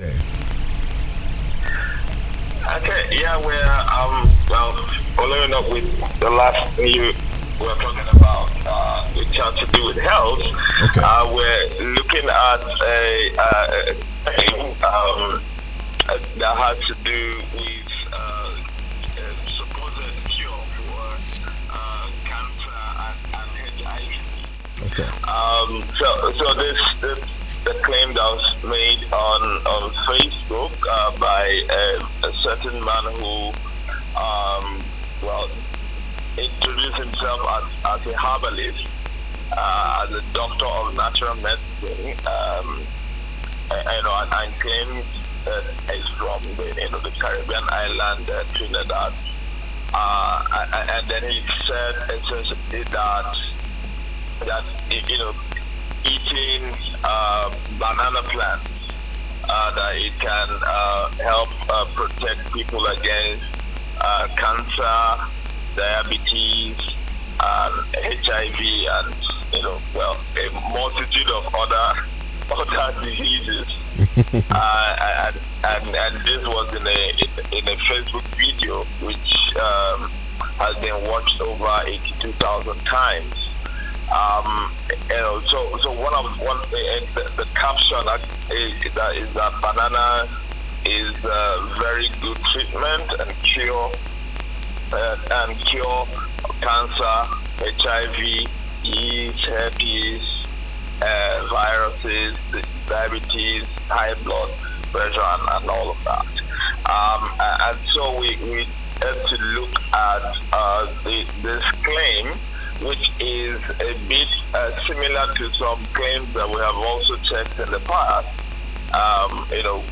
day? Okay, yeah, we're following up with the last thing you were talking about, which has to do with health. Okay. We're looking at a thing that has to do with okay. So this the claim that was made on Facebook by a certain man who introduced himself as a herbalist, as a doctor of natural medicine, and claimed that it's from the Caribbean island Trinidad, and then he said essentially that eating banana plants, that it can help protect people against cancer, diabetes, HIV, and a multitude of other diseases. And this was in a Facebook video which has been watched over 82,000 times. So the caption is that banana is a very good treatment and cure cancer, HIV, AIDS, herpes, viruses, diabetes, high blood pressure, and all of that. And so we have to look at this claim, which is a bit similar to some claims that we have also checked in the past,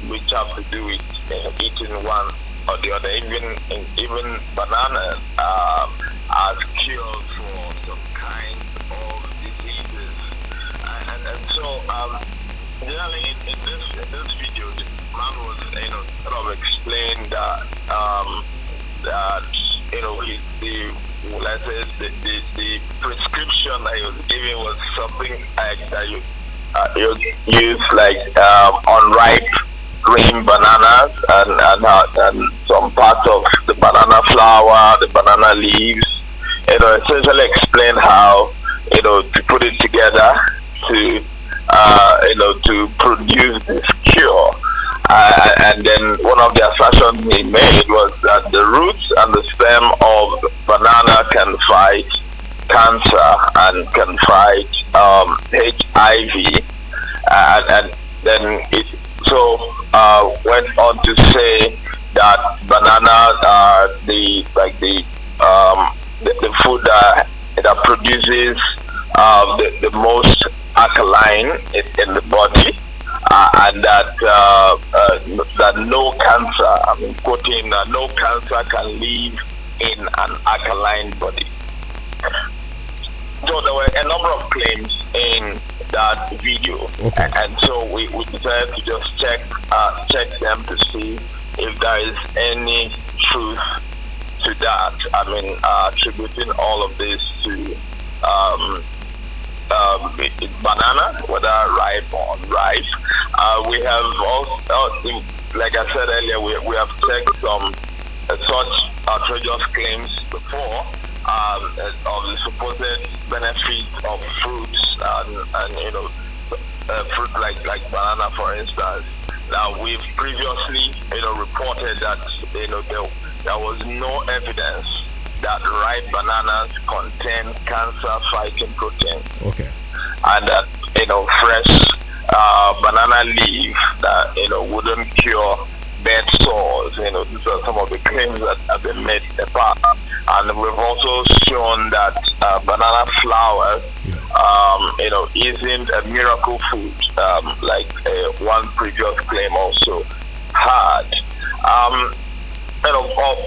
which have to do with eating one or the other, even bananas as cures for some kind of diseases. And so, generally in this video, the man was sort of explained that the let's say the prescription I was giving was something like that you use like unripe green bananas and some parts of the banana flower, the banana leaves. Essentially explain how to put it together to to produce this cure. And then one of the assertions he made was that the roots and the stem of banana can fight cancer and can fight HIV, and then it went on to say that bananas are the food that produces the most alkaline in the body. And that no cancer, I'm quoting, no cancer can live in an alkaline body. So there were a number of claims in that video, okay. And so we decided to just check them to see if there is any truth to that. Attributing all of this to banana, whether ripe or unripe. We have also, like I said earlier, we have checked some such outrageous claims before of the supposed benefits of fruits and fruit like banana, for instance. Now we've previously reported that there was no evidence that ripe bananas contain cancer-fighting protein, okay, and that fresh banana leaf that wouldn't cure bed sores. These are some of the claims that have been made in the past, and we've also shown that banana flour, isn't a miracle food one previous claim also had.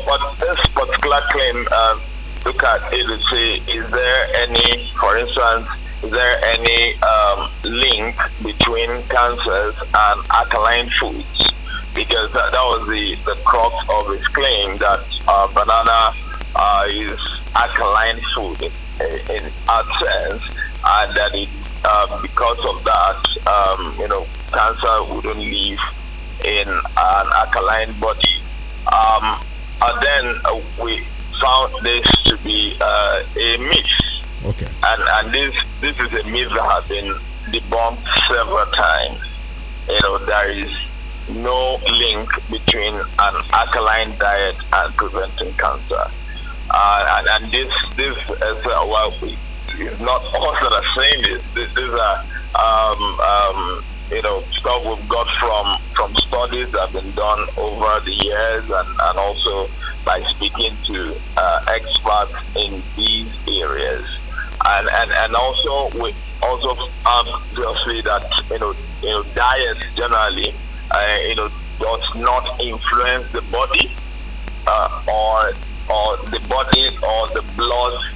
But this particular claim, look at it and say, is there any link between cancers and alkaline foods? Because that was the crux of his claim, that banana is alkaline food in that sense, and that it because of that, cancer wouldn't live in an alkaline body. And then we found this to be a myth. Okay. And this is a myth that has been debunked several times. You know, there is no link between an alkaline diet and preventing cancer. And this is well, it's not us that are saying this. These are you know, stuff we've got from studies that have been done over the years, and also by speaking to experts in these areas. And also we also obviously that you know diet generally you know does not influence the body or the body or the blood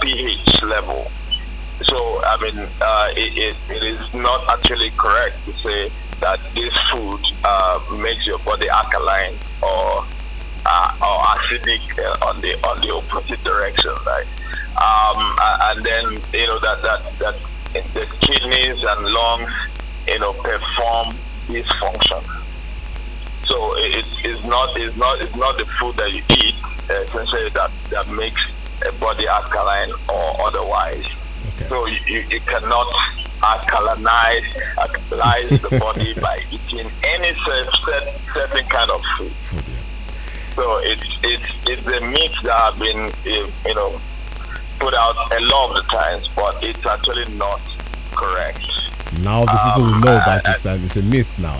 pH level. So I mean it is not actually correct to say that this food makes your body alkaline or acidic on the opposite direction, right? And then you know that the kidneys and lungs perform this function. So it's not the food that you eat essentially that makes a body alkaline or otherwise. Okay. So you cannot alkalize the body by eating any certain kind of food. Oh, yeah. So it's a myth that have been put out a lot of the times, but it's actually not correct. Now the people will know about this. It's a myth now.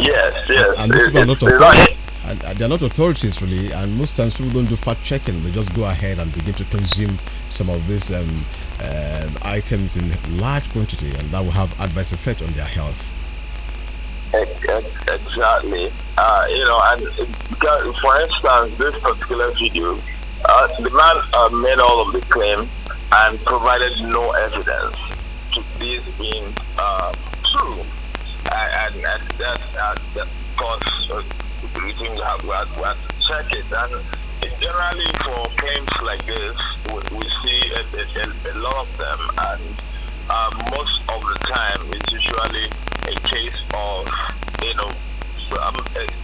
Yes. And these people are not authorities really, and most times people don't do fact checking. They just go ahead and begin to consume some of these items in large quantity, and that will have adverse effect on their health. Exactly. And for instance, this particular video, the man made all of the claim and provided no evidence to this being true, and that caused the reason we have to check it. And generally, for claims like this, we see a lot of them, and most of the time, it's usually a case of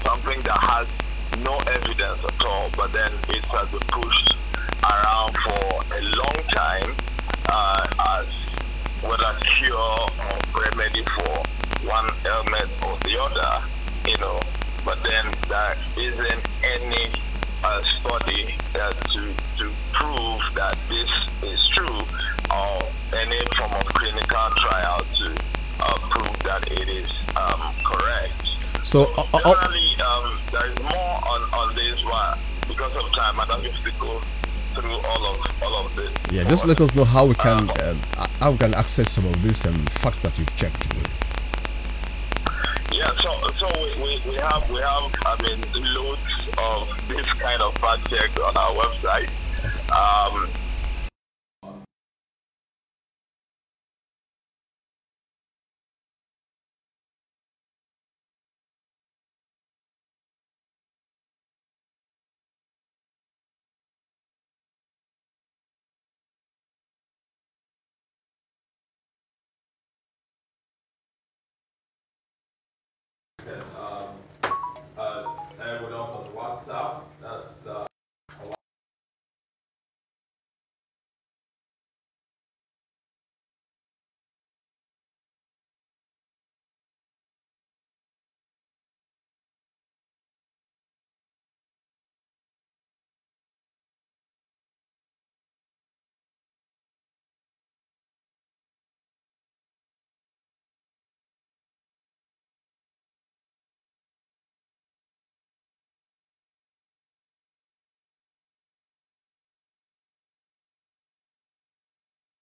something that has no evidence at all, but then it has been pushed around for a long time as whether cure or remedy for one ailment or the other, but then there isn't any study to prove that this is true, or any form of clinical trial to prove that it is correct. So generally, there is more on this one because of time. I don't have to go through all of this. Yeah, just let us know how we can access some of these facts that you've checked. Yeah, so we have loads of this kind of fact check on our website.